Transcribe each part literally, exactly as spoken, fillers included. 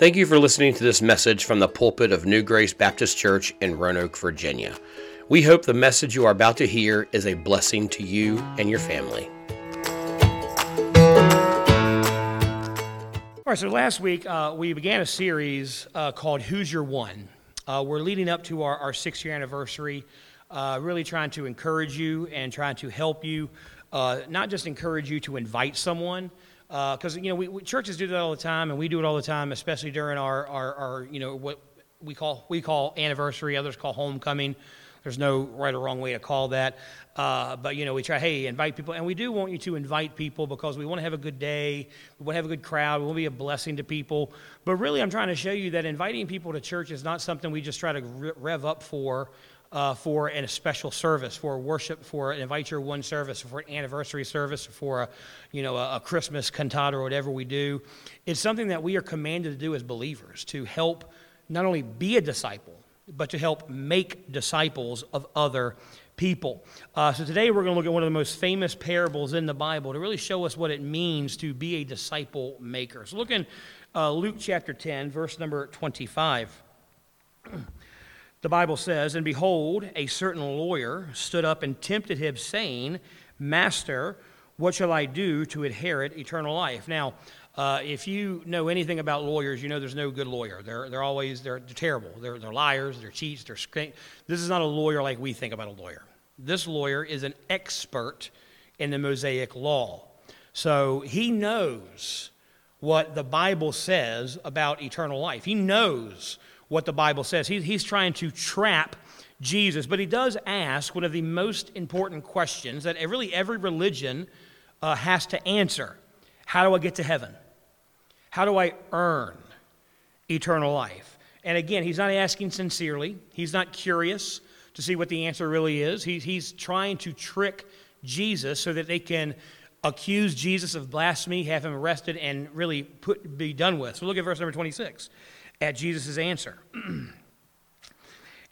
Thank you for listening to this message from the pulpit of New Grace Baptist Church in Roanoke, Virginia. We hope the message you are about to hear is a blessing to you and your family. All right, so last week uh, we began a series uh, called Who's Your One? Uh, we're leading up to our, our six-year anniversary, uh, really trying to encourage you and trying to help you, uh, not just encourage you to invite someone, because uh, you know we, we churches do that all the time, and we do it all the time, especially during our, our our you know what we call we call anniversary, others call homecoming. There's no right or wrong way to call that, uh, but you know we try. Hey, invite people, and we do want you to invite people because we want to have a good day, we want to have a good crowd, we want to be a blessing to people. But really, I'm trying to show you that inviting people to church is not something we just try to rev up for. Uh, for a special service, for worship, for an invite your one service, for an anniversary service, for a, you know, a, a Christmas cantata or whatever we do. It's something that we are commanded to do as believers, to help not only be a disciple, but to help make disciples of other people. Uh, so today we're going to look at one of the most famous parables in the Bible to really show us what it means to be a disciple maker. So look in uh, Luke chapter ten, verse number twenty-five. The Bible says, "And behold, a certain lawyer stood up and tempted him, saying, 'Master, what shall I do to inherit eternal life?'" Now, uh, if you know anything about lawyers, you know there's no good lawyer. They're they're always they're, they're terrible. They're they're liars. They're cheats. They're sc- this is not a lawyer like we think about a lawyer. This lawyer is an expert in the Mosaic law, so he knows what the Bible says about eternal life. He knows what the Bible says. He, he's trying to trap Jesus, but he does ask one of the most important questions that really every religion uh, has to answer. How do I get to heaven? How do I earn eternal life? And again, he's not asking sincerely. He's not curious to see what the answer really is. He, he's trying to trick Jesus so that they can accuse Jesus of blasphemy, have him arrested, and really put be done with. So look at verse number twenty-six. At Jesus' answer.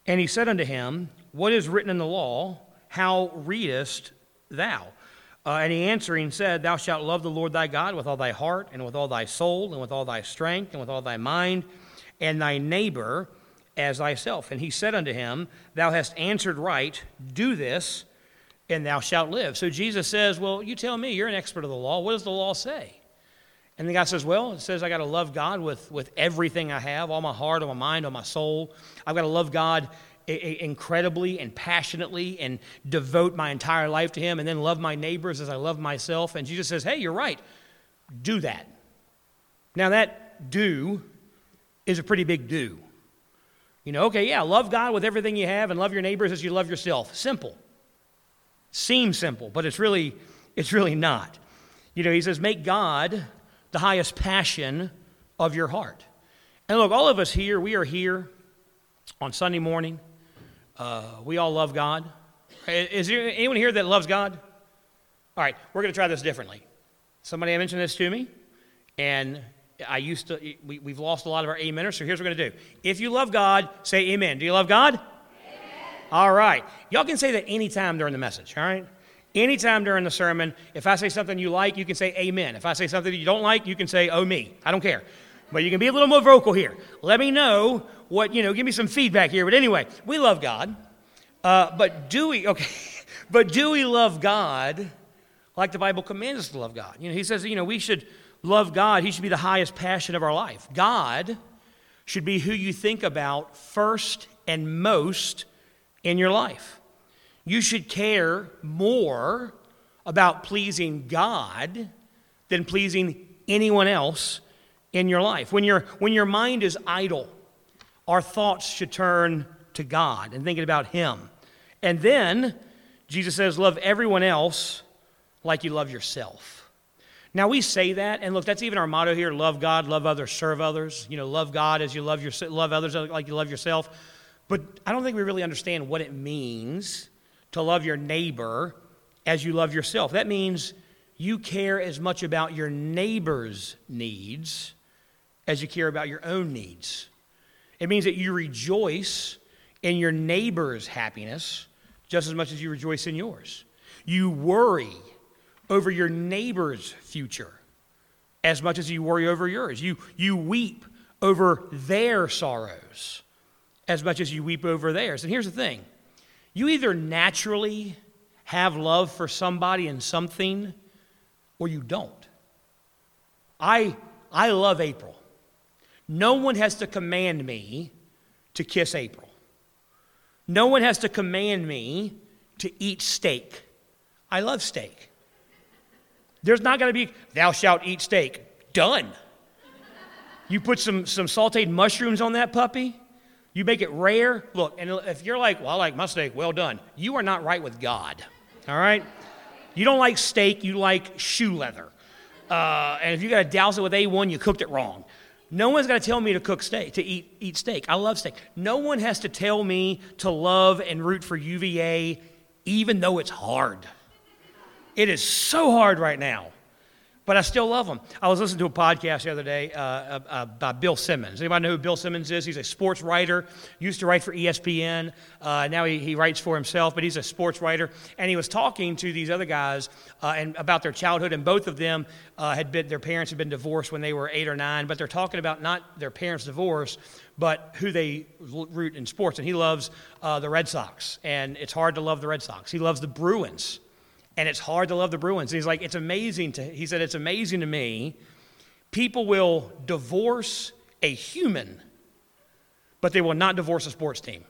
"And he said unto him, 'What is written in the law? How readest thou?' Uh, and he answering said, 'Thou shalt love the Lord thy God with all thy heart, and with all thy soul, and with all thy strength, and with all thy mind, and thy neighbor as thyself.' And he said unto him, 'Thou hast answered right, do this, and thou shalt live.'" So Jesus says, "Well, you tell me, you're an expert of the law. What does the law say?" And the guy says, "Well, it says I got to love God with, with everything I have, all my heart, all my mind, all my soul. I've got to love God I- I incredibly and passionately and devote my entire life to him, and then love my neighbors as I love myself." And Jesus says, "Hey, you're right. Do that." Now that "do" is a pretty big "do." You know, okay, yeah, love God with everything you have and love your neighbors as you love yourself. Simple. Seems simple, but it's really, it's really not. You know, he says, make God the highest passion of your heart. And look, all of us here, we are here on Sunday morning. Uh, we all love God. Is there anyone here that loves God? All right, we're going to try this differently. Somebody mentioned this to me, and I used to, we, we've lost a lot of our ameners, so here's what we're going to do. If you love God, say amen. Do you love God? Amen. All right. Y'all can say that anytime during the message, all right? Anytime during the sermon, if I say something you like, you can say amen. If I say something you don't like, you can say, oh, me. I don't care. But you can be a little more vocal here. Let me know what, you know, give me some feedback here. But anyway, we love God. Uh, but do we, okay, but do we love God like the Bible commands us to love God? You know, he says, you know, we should love God. He should be the highest passion of our life. God should be who you think about first and most in your life. You should care more about pleasing God than pleasing anyone else in your life. When your when your mind is idle, our thoughts should turn to God and thinking about him. And then Jesus says, love everyone else like you love yourself. Now we say that, and look, that's even our motto here: love God, love others, serve others. You know, love God as you love your love others like you love yourself. But I don't think we really understand what it means to love your neighbor as you love yourself. That means you care as much about your neighbor's needs as you care about your own needs. It means that you rejoice in your neighbor's happiness just as much as you rejoice in yours. You worry over your neighbor's future as much as you worry over yours. You, you weep over their sorrows as much as you weep over theirs. And here's the thing. You either naturally have love for somebody and something, or you don't. I I love April. No one has to command me to kiss April. No one has to command me to eat steak. I love steak. There's not going to be, thou shalt eat steak. Done. You put some, some sauteed mushrooms on that puppy. You make it rare. Look, and if you're like, well, I like my steak, well done. You are not right with God, all right? You don't like steak. You like shoe leather. Uh, and if you got to douse it with A one, you cooked it wrong. No one's going to tell me to cook steak, to eat eat steak. I love steak. No one has to tell me to love and root for U V A, even though it's hard. It is so hard right now, but I still love them. I was listening to a podcast the other day uh, uh, by Bill Simmons. Anybody know who Bill Simmons is? He's a sports writer, used to write for E S P N. Uh, now he, he writes for himself, but he's a sports writer. And he was talking to these other guys uh, and about their childhood, and both of them uh, had been, their parents had been divorced when they were eight or nine, but they're talking about not their parents' divorce, but who they root in sports. And he loves uh, the Red Sox, and it's hard to love the Red Sox. He loves the Bruins. And it's hard to love the Bruins. And he's like, it's amazing to, he said, it's amazing to me. People will divorce a human, but they will not divorce a sports team.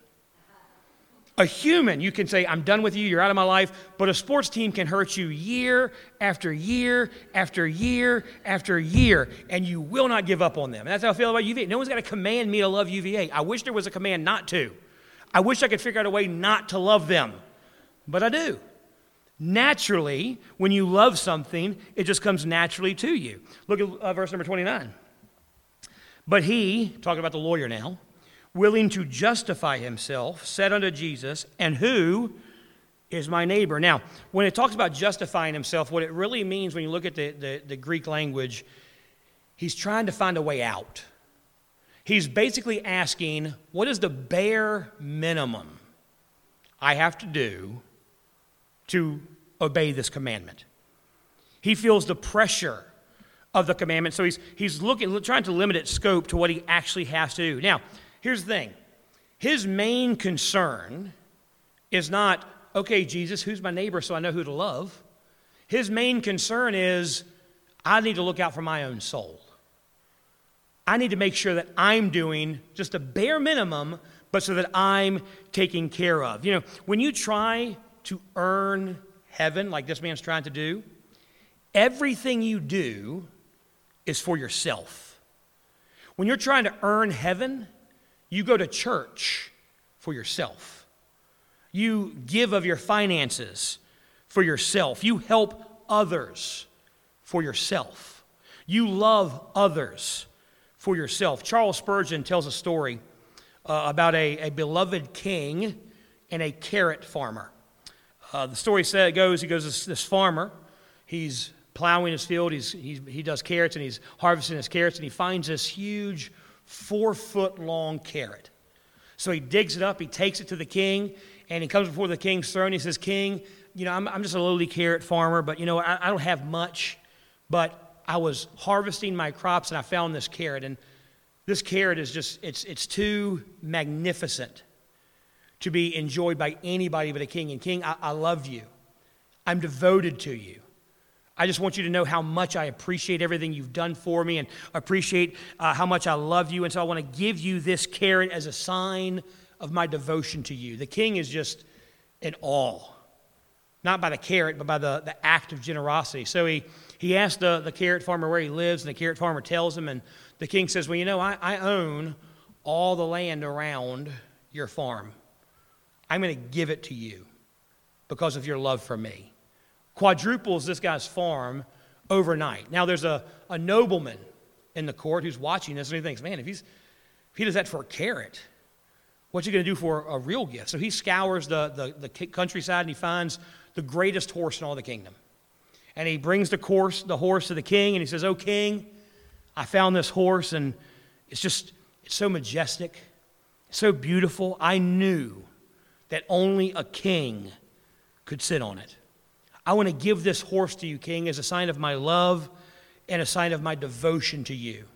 A human, you can say, I'm done with you, you're out of my life, but a sports team can hurt you year after year after year after year, and you will not give up on them. And that's how I feel about U V A. No one's got to command me to love U V A. I wish there was a command not to. I wish I could figure out a way not to love them, but I do. Naturally, when you love something, it just comes naturally to you. Look at uh, verse number twenty-nine. But he, talking about the lawyer now, willing to justify himself, said unto Jesus, and who is my neighbor? Now, when it talks about justifying himself, what it really means when you look at the, the, the Greek language, he's trying to find a way out. He's basically asking, what is the bare minimum I have to do to obey this commandment? He feels the pressure of the commandment, so he's he's looking, trying to limit its scope to what he actually has to do. Now, here's the thing. His main concern is not, okay, Jesus, who's my neighbor so I know who to love? His main concern is, I need to look out for my own soul. I need to make sure that I'm doing just the bare minimum, but so that I'm taken care of. You know, when you try to earn heaven, like this man's trying to do, everything you do is for yourself. When you're trying to earn heaven, you go to church for yourself. You give of your finances for yourself. You help others for yourself. You love others for yourself. Charles Spurgeon tells a story uh, about a, a beloved king and a carrot farmer. Uh, the story said, goes, he goes, this, this farmer, he's plowing his field, he's, he's, he does carrots, and he's harvesting his carrots, and he finds this huge four-foot-long carrot. So he digs it up, he takes it to the king, and he comes before the king's throne, he says, King, you know, I'm, I'm just a lowly carrot farmer, but you know, I, I don't have much, but I was harvesting my crops, and I found this carrot, and this carrot is just, it's it's too magnificent to be enjoyed by anybody but a king. And King, I, I love you. I'm devoted to you. I just want you to know how much I appreciate everything you've done for me and appreciate uh, how much I love you. And so I want to give you this carrot as a sign of my devotion to you. The king is just in awe, not by the carrot, but by the, the act of generosity. So he, he asks the, the carrot farmer where he lives, and the carrot farmer tells him, and the king says, well, you know, I, I own all the land around your farm. I'm going to give it to you because of your love for me. Quadruples this guy's farm overnight. Now, there's a, a nobleman in the court who's watching this, and he thinks, man, if, he's, if he does that for a carrot, what's he going to do for a real gift? So he scours the, the, the countryside, and he finds the greatest horse in all the kingdom. And he brings the, course, the horse to the king, and he says, oh, king, I found this horse, and it's just it's so majestic, so beautiful. I knew that only a king could sit on it. I want to give this horse to you, king, as a sign of my love and a sign of my devotion to you.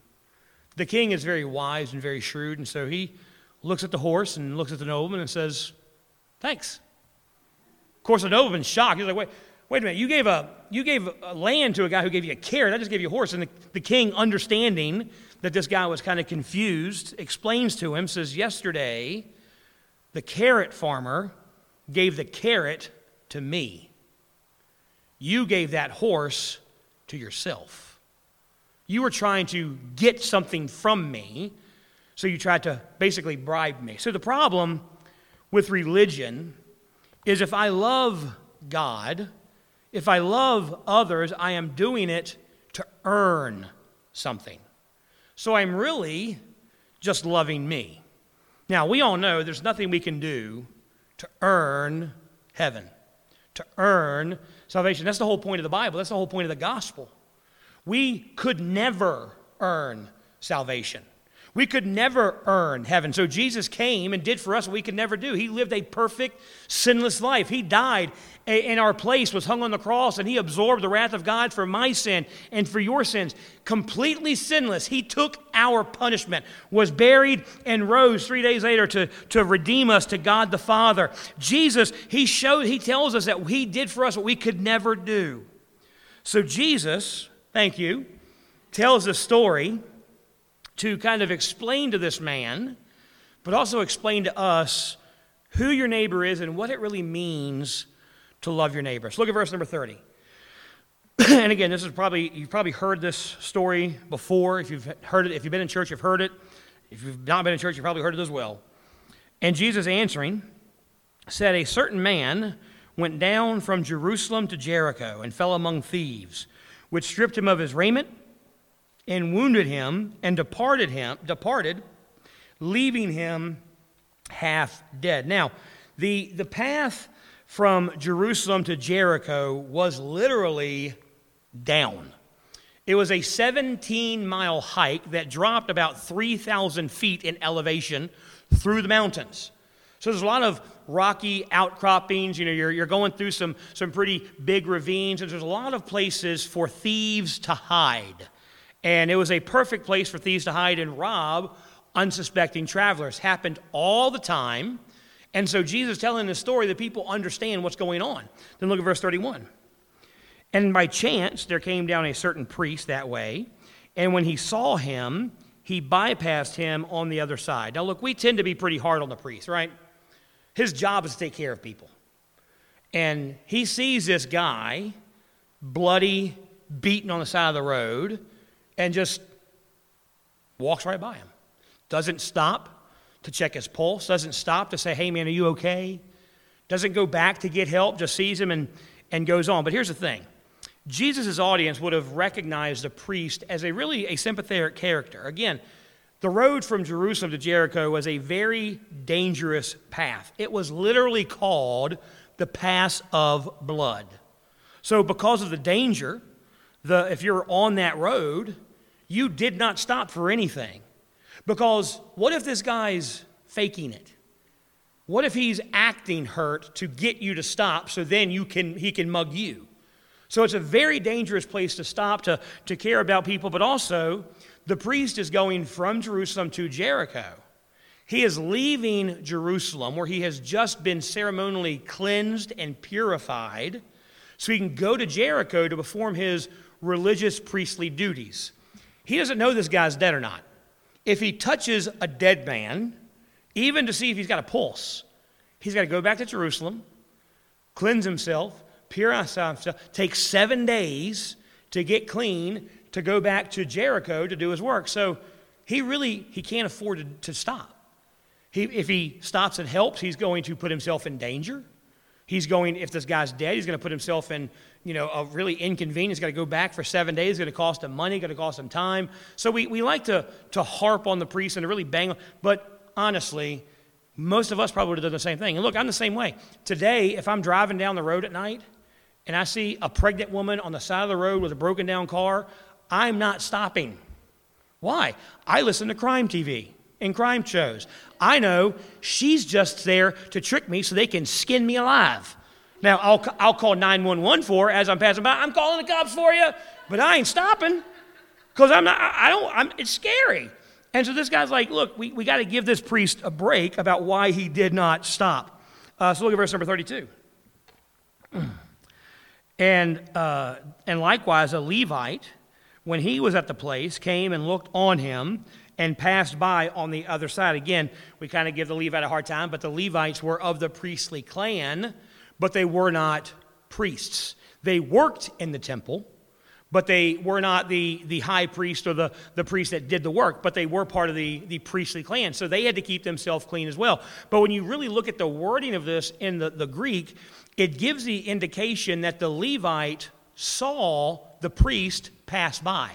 The king is very wise and very shrewd, and so he looks at the horse and looks at the nobleman and says, thanks. Of course, the nobleman's shocked. He's like, wait, wait a minute, you gave a you gave a land to a guy who gave you a carrot. I just gave you a horse. And the, the king, understanding that this guy was kind of confused, explains to him, says, yesterday, the carrot farmer gave the carrot to me. You gave that horse to yourself. You were trying to get something from me, so you tried to basically bribe me. So the problem with religion is if I love God, if I love others, I am doing it to earn something. So I'm really just loving me. Now, we all know there's nothing we can do to earn heaven, to earn salvation. That's the whole point of the Bible. That's the whole point of the gospel. We could never earn salvation. We could never earn heaven. So Jesus came and did for us what we could never do. He lived a perfect, sinless life. He died in our place, was hung on the cross, and he absorbed the wrath of God for my sin and for your sins. Completely sinless. He took our punishment, was buried, and rose three days later to, to redeem us to God the Father. Jesus, he showed, he tells us that he did for us what we could never do. So Jesus, thank you, tells a story to kind of explain to this man, but also explain to us who your neighbor is and what it really means to love your neighbor. So look at verse number thirty. And again, this is probably, you've probably heard this story before. If you've heard it, if you've been in church, you've heard it. If you've not been in church, you've probably heard it as well. And Jesus answering said, a certain man went down from Jerusalem to Jericho and fell among thieves, which stripped him of his raiment, and wounded him, and departed him, departed, leaving him half dead. Now, the, the path from Jerusalem to Jericho was literally down. It was a seventeen-mile hike that dropped about three thousand feet in elevation through the mountains. So there's a lot of rocky outcroppings. You know, you're, you're going through some, some pretty big ravines, and there's a lot of places for thieves to hide. And it was a perfect place for thieves to hide and rob unsuspecting travelers. Happened all the time. And so Jesus telling this story, the people understand what's going on. Then look at verse thirty-one. And by chance, there came down a certain priest that way. And when he saw him, he bypassed him on the other side. Now look, we tend to be pretty hard on the priest, right? His job is to take care of people. And he sees this guy, bloody, beaten on the side of the road, and just walks right by him. Doesn't stop to check his pulse. Doesn't stop to say, hey, man, are you okay? Doesn't go back to get help. Just sees him and, and goes on. But here's the thing. Jesus' audience would have recognized the priest as a really a sympathetic character. Again, the road from Jerusalem to Jericho was a very dangerous path. It was literally called the Pass of Blood. So because of the danger, The, if you're on that road, you did not stop for anything. Because what if this guy's faking it? What if he's acting hurt to get you to stop so then you can he can mug you? So it's a very dangerous place to stop, to, to care about people, but also the priest is going from Jerusalem to Jericho. He is leaving Jerusalem where he has just been ceremonially cleansed and purified so he can go to Jericho to perform his religious priestly duties. He doesn't know this guy's dead or not. If he touches a dead man, even to see if he's got a pulse, he's got to go back to Jerusalem, cleanse himself, purify himself, take seven days to get clean, to go back to Jericho to do his work. So he really, he can't afford to, to stop. He, if he stops and helps, he's going to put himself in danger. He's going, if this guy's dead, he's going to put himself in, you know, a really inconvenience. He's got to go back for seven days. It's going to cost him money. It's going to cost him time. So we, we like to, to harp on the priest and to really bang on. But honestly, most of us probably would have done the same thing. And look, I'm the same way. Today, if I'm driving down the road at night and I see a pregnant woman on the side of the road with a broken down car, I'm not stopping. Why? I listen to crime T V and crime shows. I know she's just there to trick me so they can skin me alive. Now, I'll I'll call nine one one for her as I'm passing by. I'm calling the cops for you, but I ain't stopping because I'm not, I don't, I'm, it's scary. And so this guy's like, look, we, we got to give this priest a break about why he did not stop. Uh, so look at verse number thirty-two. And uh, and likewise a Levite, when he was at the place, came and looked on him and passed by on the other side. Again, we kind of give the Levite a hard time, but the Levites were of the priestly clan, but they were not priests. They worked in the temple, but they were not the, the high priest or the, the priest that did the work, but they were part of the, the priestly clan. So they had to keep themselves clean as well. But when you really look at the wording of this in the, the Greek, it gives the indication that the Levite saw the priest pass by.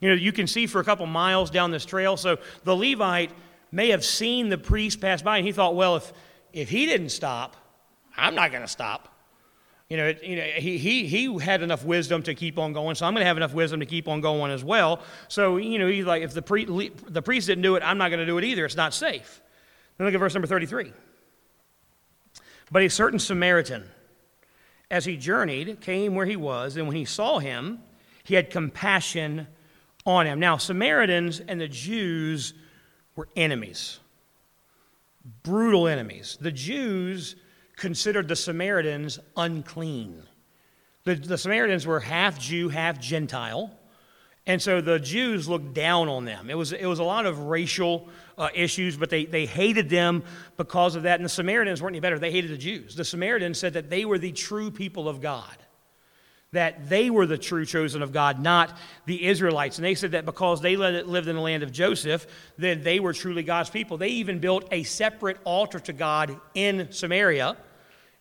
You know, you can see for a couple miles down this trail. So the Levite may have seen the priest pass by, and he thought, well, if if he didn't stop, I'm not going to stop. You know, it, you know, he he he had enough wisdom to keep on going, so I'm going to have enough wisdom to keep on going as well. So, you know, he's like, if the, pre, le, the priest didn't do it, I'm not going to do it either. It's not safe. Then look at verse number thirty-three. But a certain Samaritan, as he journeyed, came where he was, and when he saw him, he had compassion on him. Now, Samaritans and the Jews were enemies, brutal enemies. The Jews considered the Samaritans unclean. The, the Samaritans were half Jew, half Gentile, and so the Jews looked down on them. It was, it was a lot of racial uh, issues, but they, they hated them because of that, and the Samaritans weren't any better. They hated the Jews. The Samaritans said that they were the true people of God, that they were the true chosen of God, not the Israelites. And they said that because they lived in the land of Joseph, then they were truly God's people. They even built a separate altar to God in Samaria,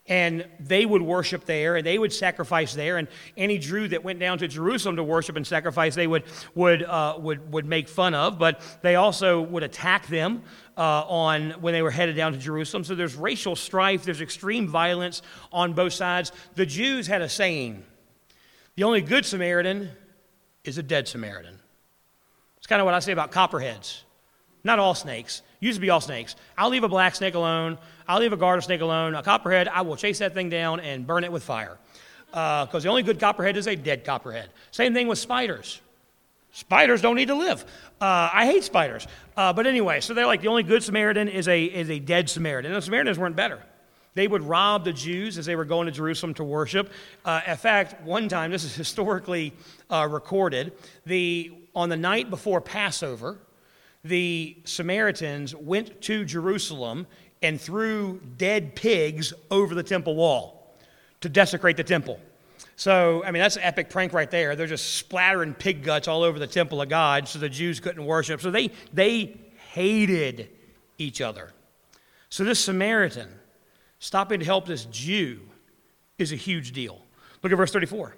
and they would worship there, and they would sacrifice there. And any Jew that went down to Jerusalem to worship and sacrifice, they would would uh, would would make fun of. But they also would attack them uh, on when they were headed down to Jerusalem. So there's racial strife. There's extreme violence on both sides. The Jews had a saying: the only good Samaritan is a dead Samaritan. It's kind of what I say about copperheads. Not all snakes. Used to be all snakes. I'll leave a black snake alone. I'll leave a garter snake alone. A copperhead, I will chase that thing down and burn it with fire. Because uh, the only good copperhead is a dead copperhead. Same thing with spiders. Spiders don't need to live. Uh, I hate spiders. Uh, but anyway, so they're like, the only good Samaritan is a, is a dead Samaritan. And the Samaritans weren't better. They would rob the Jews as they were going to Jerusalem to worship. Uh, in fact, one time, this is historically uh, recorded, the on the night before Passover, the Samaritans went to Jerusalem and threw dead pigs over the temple wall to desecrate the temple. So, I mean, that's an epic prank right there. They're just splattering pig guts all over the temple of God so the Jews couldn't worship. So they they hated each other. So this Samaritan stopping to help this Jew is a huge deal. Look at verse thirty-four.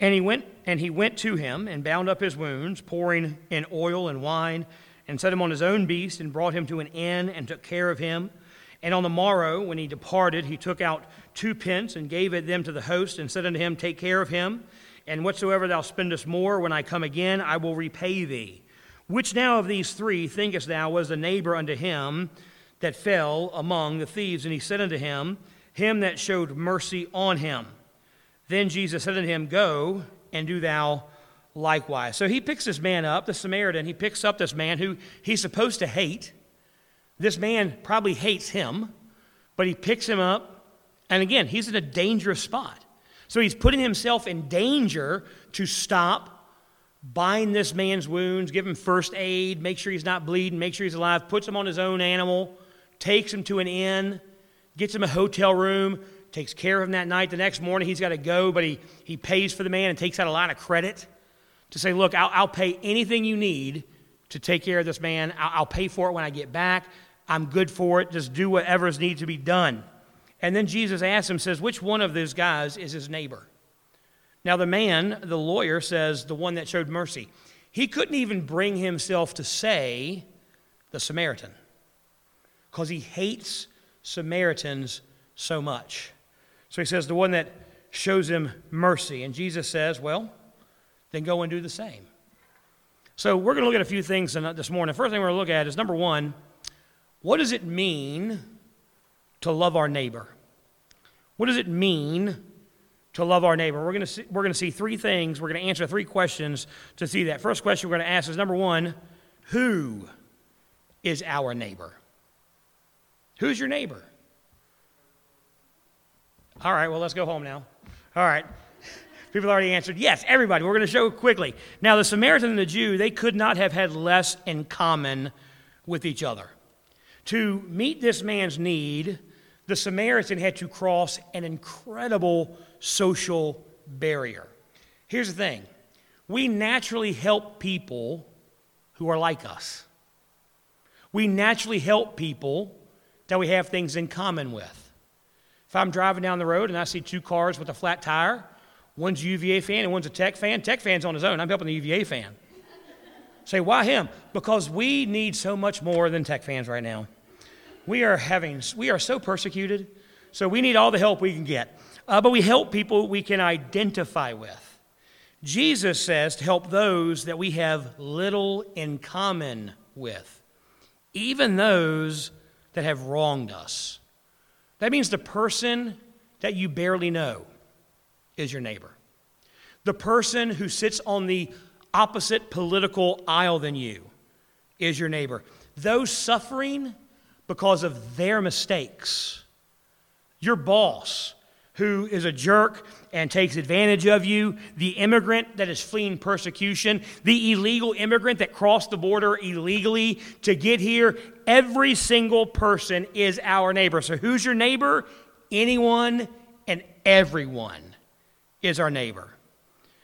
And he went and he went to him and bound up his wounds, pouring in oil and wine, and set him on his own beast and brought him to an inn and took care of him. And on the morrow, when he departed, he took out two pence and gave it them to the host and said unto him, Take care of him, and whatsoever thou spendest more, when I come again, I will repay thee. Which now of these three thinkest thou was the neighbor unto him that fell among the thieves? And he said unto him, Him that showed mercy on him. Then Jesus said unto him, Go and do thou likewise. So he picks this man up, the Samaritan. He picks up this man who he's supposed to hate. This man probably hates him, but he picks him up. And again, he's in a dangerous spot. So he's putting himself in danger to stop, bind this man's wounds, give him first aid, make sure he's not bleeding, make sure he's alive, puts him on his own animal, takes him to an inn, gets him a hotel room, takes care of him that night. The next morning he's got to go, but he, he pays for the man and takes out a lot of credit to say, look, I'll, I'll pay anything you need to take care of this man. I'll, I'll pay for it when I get back. I'm good for it. Just do whatever needs to be done. And then Jesus asks him, says, which one of those guys is his neighbor? Now the man, the lawyer, says the one that showed mercy. He couldn't even bring himself to say the Samaritan because he hates Samaritans so much. So he says, the one that shows him mercy. And Jesus says, well, then go and do the same. So we're going to look at a few things this morning. The first thing we're going to look at is, number one, what does it mean to love our neighbor? What does it mean to love our neighbor. We're going to see, we're going to see three things. We're going to answer three questions to see that. First question we're going to ask is, number one, who is our neighbor? Who's your neighbor? All right, well, let's go home now. All right. People already answered, yes, everybody. We're going to show quickly. Now, the Samaritan and the Jew, they could not have had less in common with each other. To meet this man's need, the Samaritan had to cross an incredible social barrier. Here's the thing. We naturally help people who are like us. We naturally help people that we have things in common with. If I'm driving down the road and I see two cars with a flat tire, one's a U V A fan and one's a Tech fan. Tech fan's on his own. I'm helping the U V A fan. Say, why him? Because we need so much more than Tech fans right now. We are having, we are so persecuted, so we need all the help we can get. Uh, but we help people we can identify with. Jesus says to help those that we have little in common with, even those that have wronged us. That means the person that you barely know is your neighbor. The person who sits on the opposite political aisle than you is your neighbor. Those suffering because of their mistakes. Your boss who is a jerk and takes advantage of you, the immigrant that is fleeing persecution, the illegal immigrant that crossed the border illegally to get here, every single person is our neighbor. So who's your neighbor? Anyone and everyone is our neighbor.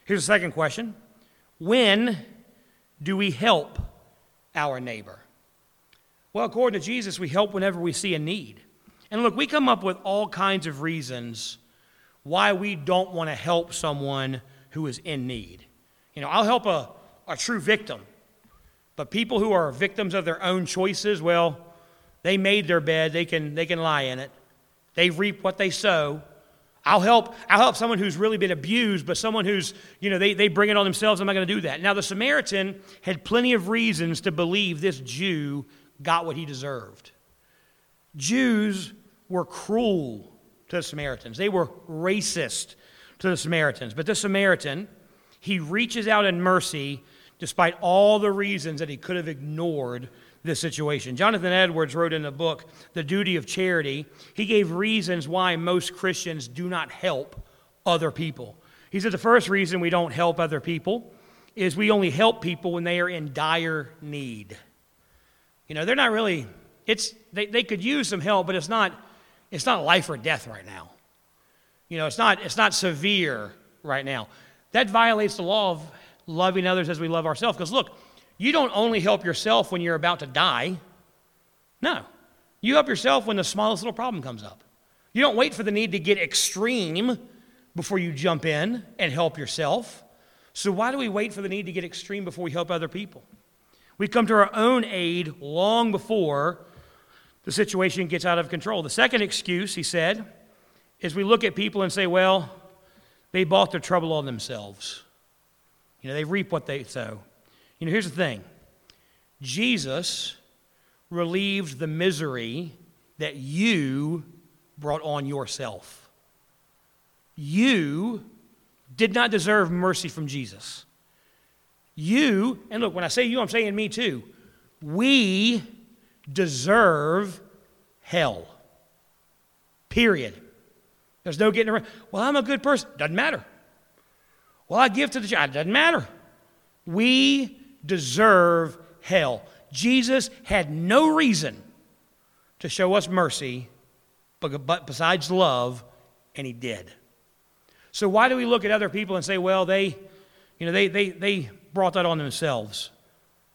Here's the second question. When do we help our neighbor? Well, according to Jesus, we help whenever we see a need. And look, we come up with all kinds of reasons why we don't want to help someone who is in need. You know, I'll help a, a true victim, but people who are victims of their own choices, well, they made their bed, they can they can lie in it. They reap what they sow. I'll help I'll help someone who's really been abused, but someone who's, you know, they, they bring it on themselves. I'm not going to do that. Now, the Samaritan had plenty of reasons to believe this Jew got what he deserved. Jews were cruel to the Samaritans. They were racist to the Samaritans. But the Samaritan, he reaches out in mercy despite all the reasons that he could have ignored this situation. Jonathan Edwards wrote in the book, The Duty of Charity, he gave reasons why most Christians do not help other people. He said the first reason we don't help other people is we only help people when they are in dire need. You know, they're not really, it's they, they could use some help, but it's not it's not life or death right now. You know, it's not it's not severe right now. That violates the law of loving others as we love ourselves, because look, you don't only help yourself when you're about to die. No. You help yourself when the smallest little problem comes up. You don't wait for the need to get extreme before you jump in and help yourself. So why do we wait for the need to get extreme before we help other people? We come to our own aid long before the situation gets out of control. The second excuse, he said, is we look at people and say, well, they bought their trouble on themselves. You know, they reap what they sow. You know, here's the thing. Jesus relieved the misery that you brought on yourself. You did not deserve mercy from Jesus. You, and look, when I say you, I'm saying me too. We deserve hell. Period. There's no getting around. Well, I'm a good person. Doesn't matter. Well, I give to the child. Doesn't matter. We deserve hell. Jesus had no reason to show us mercy but besides love, and he did. So why do we look at other people and say, well, they, you know, they they they brought that on themselves.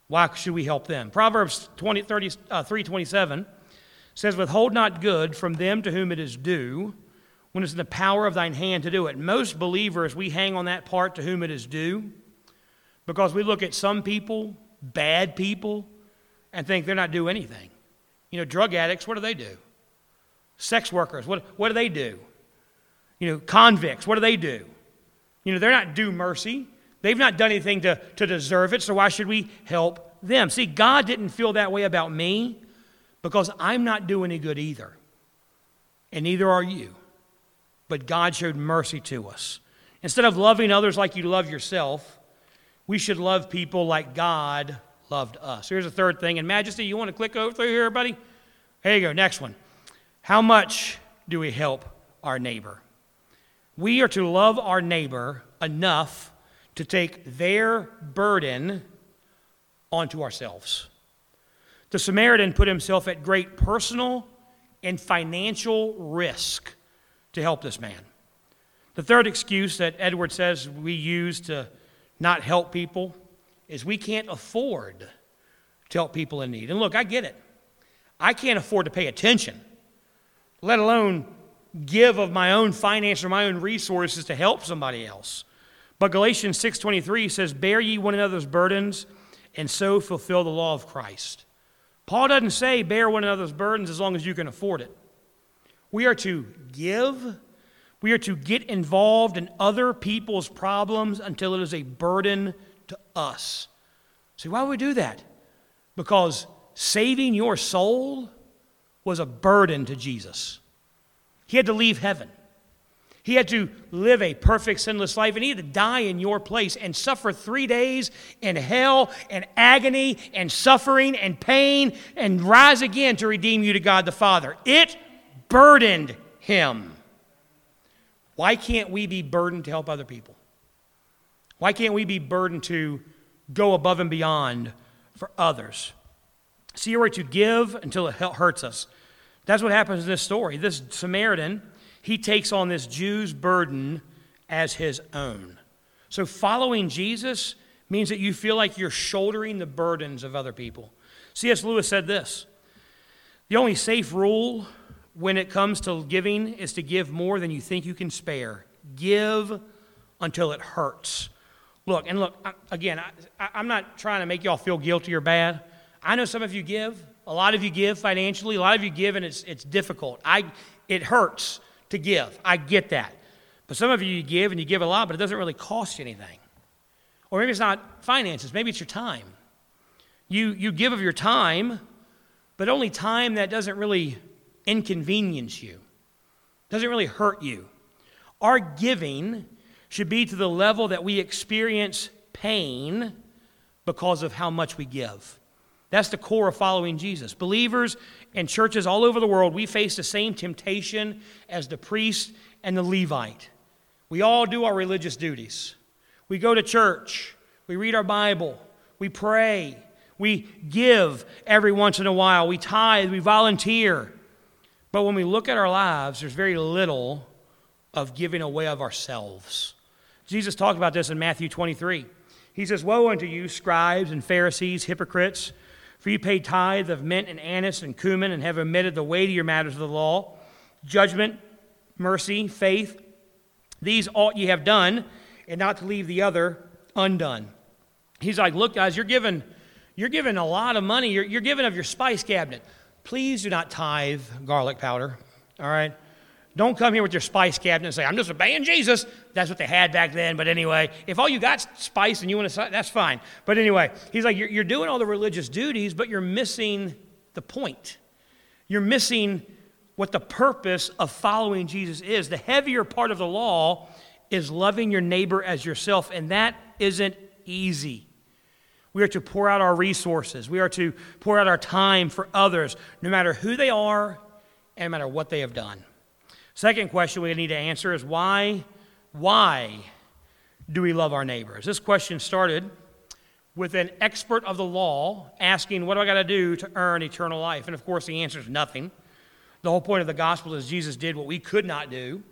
Why should we help them? Proverbs twenty, thirty, uh, three twenty-seven says, withhold not good from them to whom it is due, when it's in the power of thine hand to do it. Most believers, we hang on that part to whom it is due, because we look at some people, bad people, and think they're not doing anything. You know, drug addicts, what do they do? Sex workers, what, what do they do? You know, convicts, what do they do? You know, they're not due mercy. They've not done anything to, to deserve it, so why should we help them? See, God didn't feel that way about me because I'm not doing any good either, and neither are you. but God showed mercy to us. Instead of loving others like you love yourself, we should love people like God loved us. Here's a third thing. And Majesty, you want to click over through here, buddy? There you go, next one. How much do we help our neighbor? We are to love our neighbor enough to take their burden onto ourselves. The Samaritan put himself at great personal and financial risk to help this man. The third excuse that Edward says we use to not help people is we can't afford to help people in need. And look, I get it. I can't afford to pay attention, let alone give of my own finance or my own resources to help somebody else. But Galatians six twenty-three says, bear ye one another's burdens and so fulfill the law of Christ. Paul doesn't say bear one another's burdens as long as you can afford it. We are to give. We are to get involved in other people's problems until it is a burden to us. See, why would we do that? Because saving your soul was a burden to Jesus. He had to leave heaven. He had to live a perfect, sinless life, and he had to die in your place and suffer three days in hell and agony and suffering and pain and rise again to redeem you to God the Father. It burdened him. Why can't we be burdened to help other people? Why can't we be burdened to go above and beyond for others? See, we're to give until it hurts us. That's what happens in this story. This Samaritan, he takes on this Jew's burden as his own. So following Jesus means that you feel like you're shouldering the burdens of other people. C S Lewis said this, the only safe rule when it comes to giving is to give more than you think you can spare. Give until it hurts. Look, and look, I, again, I, I'm not trying to make y'all feel guilty or bad. I know some of you give. A lot of you give financially. A lot of you give, and it's it's difficult. I It hurts to give. I get that. But some of you, you give, and you give a lot, but it doesn't really cost you anything. Or maybe it's not finances. Maybe it's your time. You You give of your time, but only time that doesn't really inconvenience you, doesn't really hurt you. Our giving should be to the level that we experience pain because of how much we give. That's the core of following Jesus. Believers and churches all over the world, we face the same temptation as the priest and the Levite. We all do our religious duties. We go to church. We read our Bible. We pray. We give every once in a while. We tithe. We volunteer. But when we look at our lives, there's very little of giving away of ourselves. Jesus talked about this in Matthew twenty-three. He says, woe unto you, scribes and Pharisees, hypocrites, for you pay tithe of mint and anise and cumin and have omitted the weightier matters of the law, judgment, mercy, faith. These ought ye have done, and not to leave the other undone. He's like, look, guys, you're giving, you're giving a lot of money. You're, you're giving of your spice cabinet. Please do not tithe garlic powder, all right? Don't come here with your spice cabinet and say, I'm just obeying Jesus. That's what they had back then. But anyway, if all you got's spice and you want to, that's fine. But anyway, he's like, you're, you're doing all the religious duties, but you're missing the point. You're missing what the purpose of following Jesus is. The heavier part of the law is loving your neighbor as yourself, and that isn't easy. We are to pour out our resources. We are to pour out our time for others, no matter who they are and no matter what they have done. Second question we need to answer is why, why do we love our neighbors? This question started with an expert of the law asking, what do I got to do to earn eternal life? And of course, the answer is nothing. The whole point of the gospel is Jesus did what we could not do.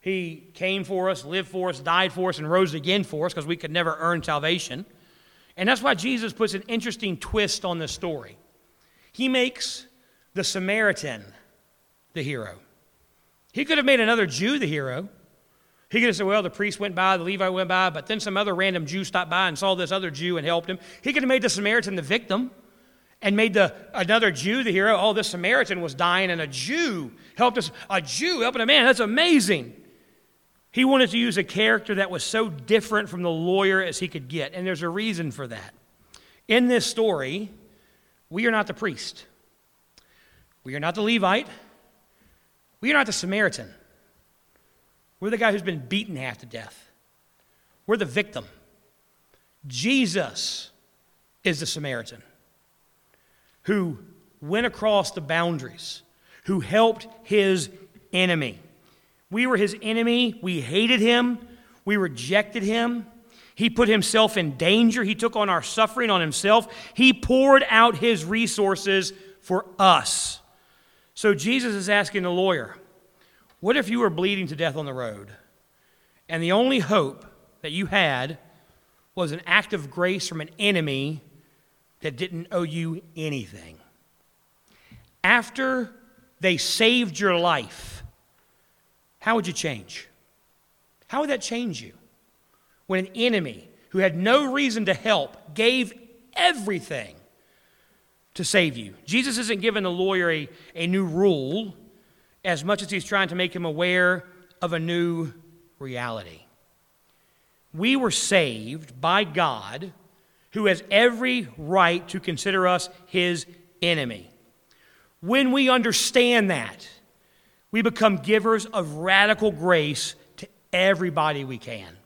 He came for us, lived for us, died for us, and rose again for us because we could never earn salvation. And that's why Jesus puts an interesting twist on this story. He makes the Samaritan the hero. He could have made another Jew the hero. He could have said, well, the priest went by, the Levite went by, but then some other random Jew stopped by and saw this other Jew and helped him. He could have made the Samaritan the victim and made the another Jew the hero. Oh, this Samaritan was dying, and a Jew helped us. A Jew helping a man. That's amazing. He wanted to use a character that was so different from the lawyer as he could get, and there's a reason for that. In this story, we are not the priest. We are not the Levite. We are not the Samaritan. We're the guy who's been beaten half to death. We're the victim. Jesus is the Samaritan who went across the boundaries, who helped his enemy. We were his enemy. We hated him. We rejected him. He put himself in danger. He took on our suffering on himself. He poured out his resources for us. So Jesus is asking the lawyer, what if you were bleeding to death on the road and the only hope that you had was an act of grace from an enemy that didn't owe you anything? After they saved your life, how would you change? How would that change you? When an enemy who had no reason to help gave everything to save you. Jesus isn't giving the lawyer a, a new rule as much as he's trying to make him aware of a new reality. We were saved by God, who has every right to consider us his enemy. When we understand that, we become givers of radical grace to everybody we can.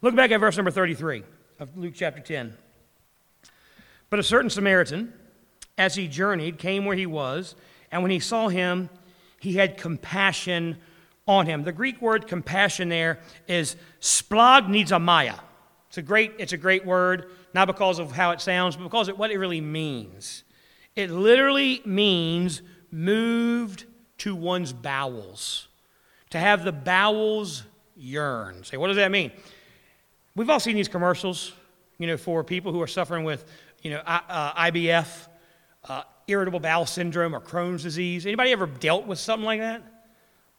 Look back at verse number thirty-three of Luke chapter ten. But a certain Samaritan, as he journeyed, came where he was, and when he saw him, he had compassion on him. The Greek word compassion there is splaghnizamaya. It's a great, it's a great word, not because of how it sounds, but because of what it really means. It literally means moved to one's bowels, to have the bowels yearn. Say, what does that mean? We've all seen these commercials, you know, for people who are suffering with, you know, I B S, uh, irritable bowel syndrome, or Crohn's disease. Anybody ever dealt with something like that?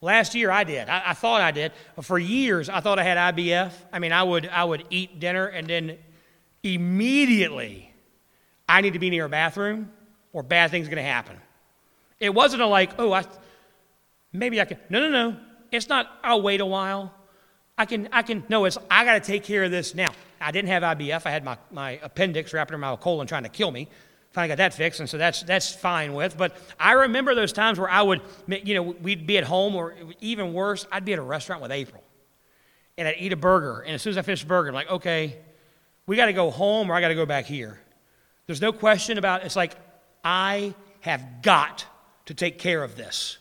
Last year I did. I, I thought I did. For years I thought I had I B S. I mean, I would I would eat dinner and then immediately I need to be near a bathroom or bad things are going to happen. It wasn't a like, oh, I maybe I can. No, no, no. It's not, I'll wait a while. I can, I can. No, it's, I got to take care of this now. I didn't have I B S. I had my, my appendix wrapped around my colon trying to kill me. Finally got that fixed, and so that's that's fine with. But I remember those times where I would, you know, we'd be at home, or even worse, I'd be at a restaurant with April, and I'd eat a burger. And as soon as I finished the burger, I'm like, okay, we got to go home, or I got to go back here. There's no question about it. It's like, I have got to take care of this.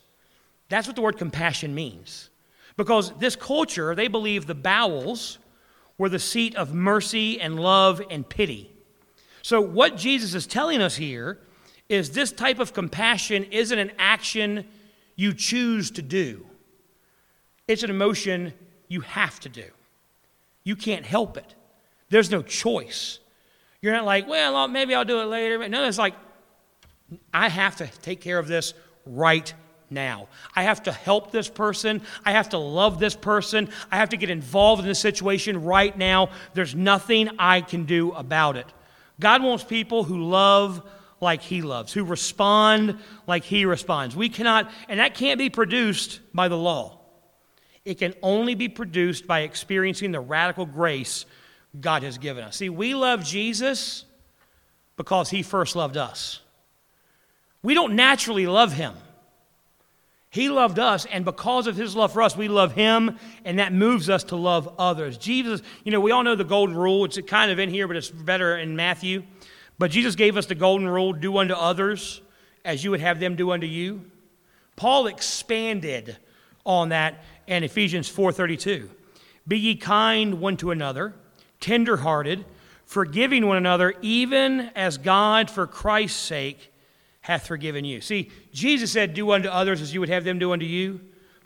That's what the word compassion means. Because this culture, they believe the bowels were the seat of mercy and love and pity. So what Jesus is telling us here is this type of compassion isn't an action you choose to do. It's an emotion you have to do. You can't help it. There's no choice. You're not like, well, maybe I'll do it later. No, it's like, I have to take care of this right now. I have to help this person. I have to love this person. I have to get involved in this situation right now. There's nothing I can do about it. God wants people who love like he loves, who respond like he responds. We cannot, and that can't be produced by the law. It can only be produced by experiencing the radical grace God has given us. See, we love Jesus because he first loved us. We don't naturally love him. He loved us, and because of his love for us, we love him, and that moves us to love others. Jesus, you know, we all know the golden rule. It's kind of in here, but it's better in Matthew. But Jesus gave us the golden rule, do unto others as you would have them do unto you. Paul expanded on that in Ephesians four thirty-two. Be ye kind one to another, tenderhearted, forgiving one another, even as God for Christ's sake hath forgiven you. See, Jesus said, do unto others as you would have them do unto you.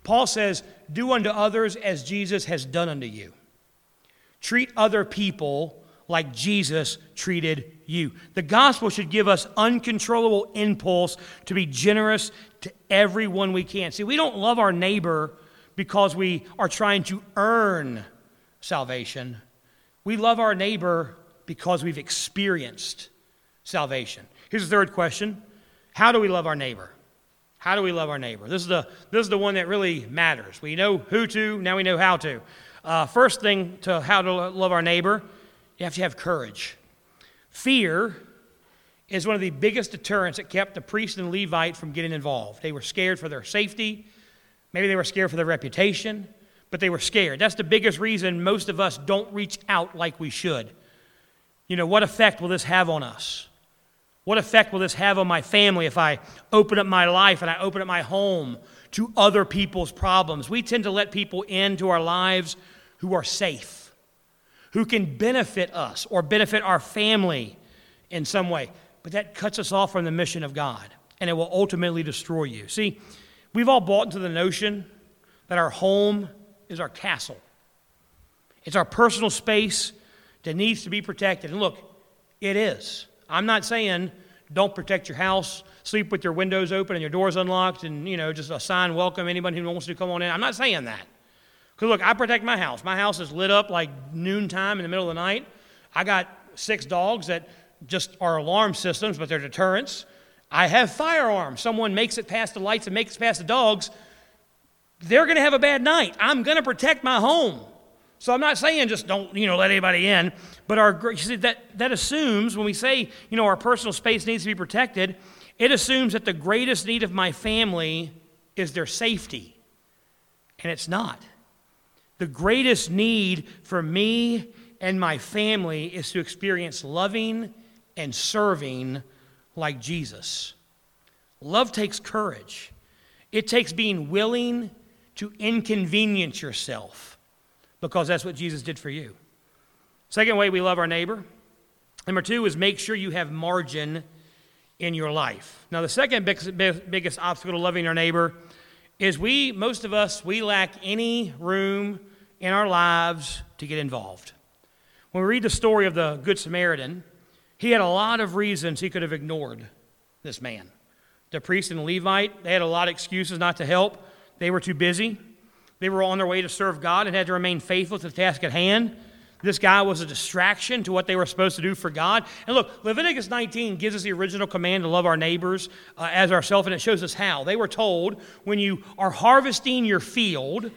Paul says, do unto others as Jesus has done unto you. Treat other people like Jesus treated you. The gospel should give us uncontrollable impulse to be generous to everyone we can. See, we don't love our neighbor because we are trying to earn salvation. We love our neighbor because we've experienced salvation. Here's the third question. How do we love our neighbor? How do we love our neighbor? This is the this is the one that really matters. We know who to, now we know how to. Uh, first thing to how to love our neighbor, you have to have courage. Fear is one of the biggest deterrents that kept the priest and Levite from getting involved. They were scared for their safety. Maybe they were scared for their reputation. but they were scared. That's the biggest reason most of us don't reach out like we should. You know, what effect will this have on us? What effect will this have on my family if I open up my life and I open up my home to other people's problems? We tend to let people into our lives who are safe, who can benefit us or benefit our family in some way. But that cuts us off from the mission of God, and it will ultimately destroy you. See, we've all bought into the notion that our home is our castle. It's our personal space that needs to be protected. And look, it is. I'm not saying don't protect your house, sleep with your windows open and your doors unlocked, and, you know, just a sign, welcome anybody who wants to come on in. I'm not saying that. Because, look, I protect my house. My house is lit up like noontime in the middle of the night. I got six dogs that just are alarm systems, but they're deterrents. I have firearms. Someone makes it past the lights and makes it past the dogs, they're going to have a bad night. I'm going to protect my home. So I'm not saying just don't, you know, let anybody in, but our, see, that, that assumes when we say, you know, our personal space needs to be protected, it assumes that the greatest need of my family is their safety, and it's not. The greatest need for me and my family is to experience loving and serving like Jesus. Love takes courage. It takes being willing to inconvenience yourself, because that's what Jesus did for you. Second way we love our neighbor. Number two is make sure you have margin in your life. Now, the second biggest, biggest obstacle to loving our neighbor is we, most of us, we lack any room in our lives to get involved. When we read the story of the Good Samaritan, he had a lot of reasons he could have ignored this man. The priest and the Levite, they had a lot of excuses not to help. They were too busy. They were on their way to serve God and had to remain faithful to the task at hand. This guy was a distraction to what they were supposed to do for God. And look, Leviticus nineteen gives us the original command to love our neighbors uh, as ourselves, and it shows us how. They were told, when you are harvesting your field,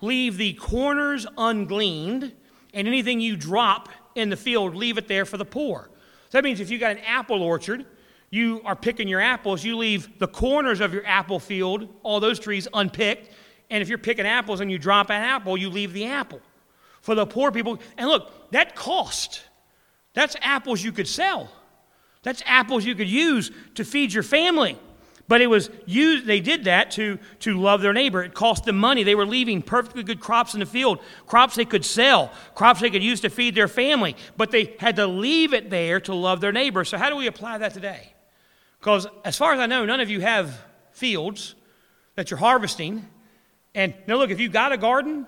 leave the corners ungleaned, and anything you drop in the field, leave it there for the poor. So that means if you got an apple orchard, you are picking your apples, you leave the corners of your apple field, all those trees unpicked, and if you're picking apples and you drop an apple, you leave the apple for the poor people. And look, that cost, that's apples you could sell. That's apples you could use to feed your family. But it was used, they did that to, to love their neighbor. It cost them money. They were leaving perfectly good crops in the field, crops they could sell, crops they could use to feed their family, but they had to leave it there to love their neighbor. So how do we apply that today? Because as far as I know, none of you have fields that you're harvesting. And now look, if you've got a garden,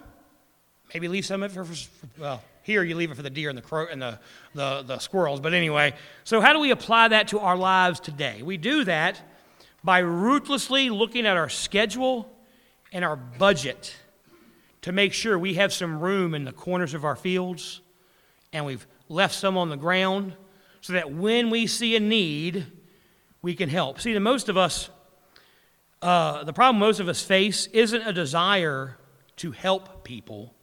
maybe leave some of it for, well, here you leave it for the deer and the crow and the, the, the squirrels. But anyway, so how do we apply that to our lives today? We do that by ruthlessly looking at our schedule and our budget to make sure we have some room in the corners of our fields and we've left some on the ground so that when we see a need, we can help. See, the most of us, uh, the problem most of us face isn't a desire to help people.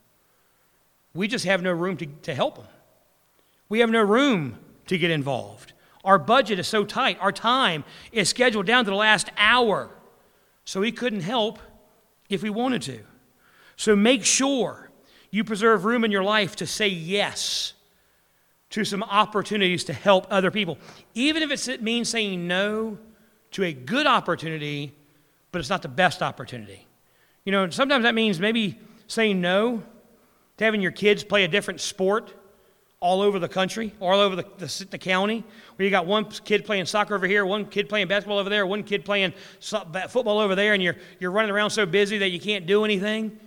We just have no room to, to help them. We have no room to get involved. Our budget is so tight. Our time is scheduled down to the last hour. So we couldn't help if we wanted to. So make sure you preserve room in your life to say yes to some opportunities to help other people, even if it means saying no to a good opportunity, but it's not the best opportunity. You know, sometimes that means maybe saying no to having your kids play a different sport all over the country, all over the, the, the county, where you got one kid playing soccer over here, one kid playing basketball over there, one kid playing so- football over there, and you're you're running around so busy that you can't do anything.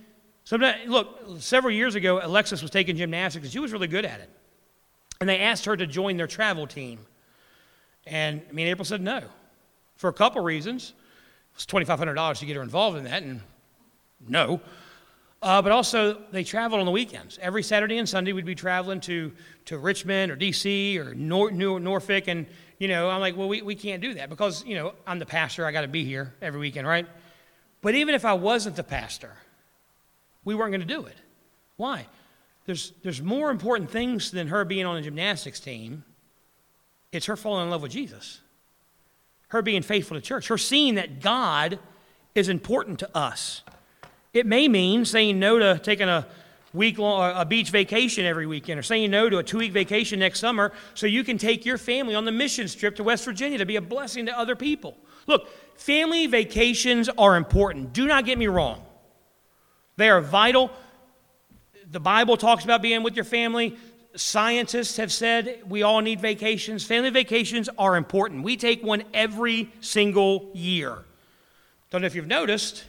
Sometimes, look, several years ago, Alexis was taking gymnastics, and she was really good at it. And they asked her to join their travel team. And me and April said no, for a couple reasons. It was twenty-five hundred dollars to get her involved in that, and no. Uh, but also, they traveled on the weekends. Every Saturday and Sunday, we'd be traveling to, to Richmond or D C or Nor- Nor- Norfolk. And, you know, I'm like, well, we, we can't do that because, you know, I'm the pastor. I got to be here every weekend, right? But even if I wasn't the pastor, we weren't going to do it. Why? There's there's more important things than her being on a gymnastics team. It's her falling in love with Jesus, her being faithful to church, her seeing that God is important to us. It may mean saying no to taking a week long, a beach vacation every weekend, or saying no to a two-week vacation next summer so you can take your family on the missions trip to West Virginia to be a blessing to other people. Look, family vacations are important. Do not get me wrong. They are vital. The Bible talks about being with your family. Scientists have said we all need vacations. Family vacations are important. We take one every single year. Don't know if you've noticed,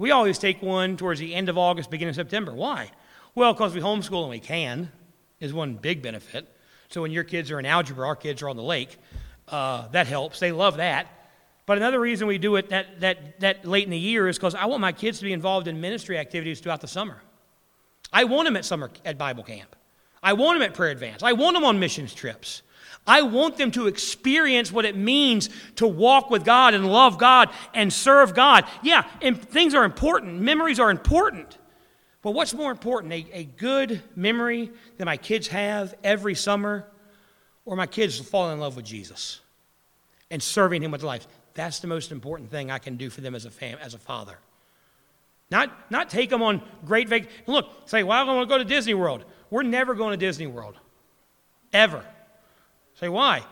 we always take one towards the end of August, beginning of September. Why? Well, because we homeschool and we can, is one big benefit. So when your kids are in algebra, our kids are on the lake. Uh, that helps. They love that. But another reason we do it that that that late in the year is because I want my kids to be involved in ministry activities throughout the summer. I want them at summer at Bible camp. I want them at prayer advance. I want them on missions trips. I want them to experience what it means to walk with God and love God and serve God. Yeah, and things are important. Memories are important. But what's more important, a, a good memory that my kids have every summer, or my kids fall in love with Jesus and serving Him with their lives? That's the most important thing I can do for them as a fam- as a father. Not, not take them on great vac- Look, say, well, I don't want to go to Disney World. We're never going to Disney World. Ever. Say, why?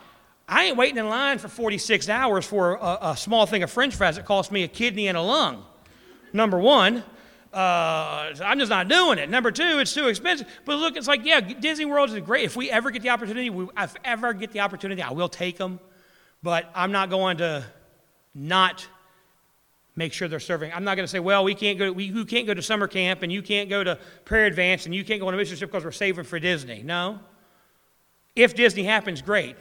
I ain't waiting in line for forty-six hours for a, a small thing of French fries that cost me a kidney and a lung. Number one, uh, I'm just not doing it. Number two, it's too expensive. But look, it's like, yeah, Disney World is great. If we ever get the opportunity, we, if ever get the opportunity, I will take them. But I'm not going to... not make sure they're serving. I'm not going to say, well, we can't go. We, you can't go to summer camp, and you can't go to prayer advance, and you can't go on a mission trip because we're saving for Disney. No. If Disney happens, great.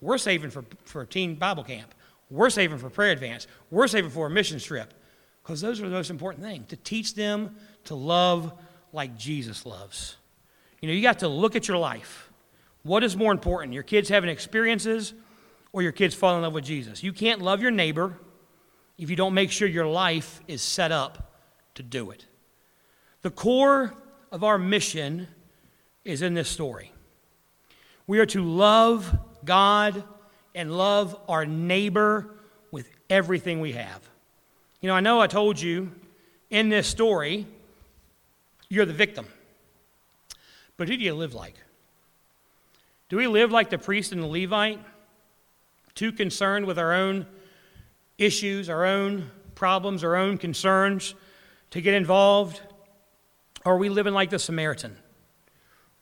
We're saving for, for teen Bible camp. We're saving for prayer advance. We're saving for a mission trip, because those are the most important things, to teach them to love like Jesus loves. You know, you got to look at your life. What is more important, your kids having experiences or your kids fall in love with Jesus? You can't love your neighbor if you don't make sure your life is set up to do it. The core of our mission is in this story. We are to love God and love our neighbor with everything we have. You know, I know I told you in this story, you're the victim. But who do you live like? Do we live like the priest and the Levite? Too concerned with our own issues, our own problems, our own concerns to get involved? Or are we living like the Samaritan,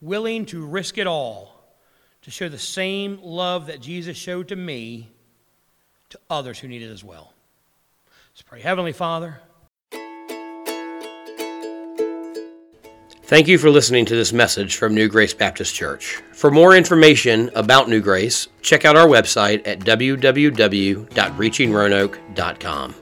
willing to risk it all to show the same love that Jesus showed to me to others who need it as well? Let's pray. Heavenly Father, thank you for listening to this message from New Grace Baptist Church. For more information about New Grace, check out our website at w w w dot reaching roanoke dot com.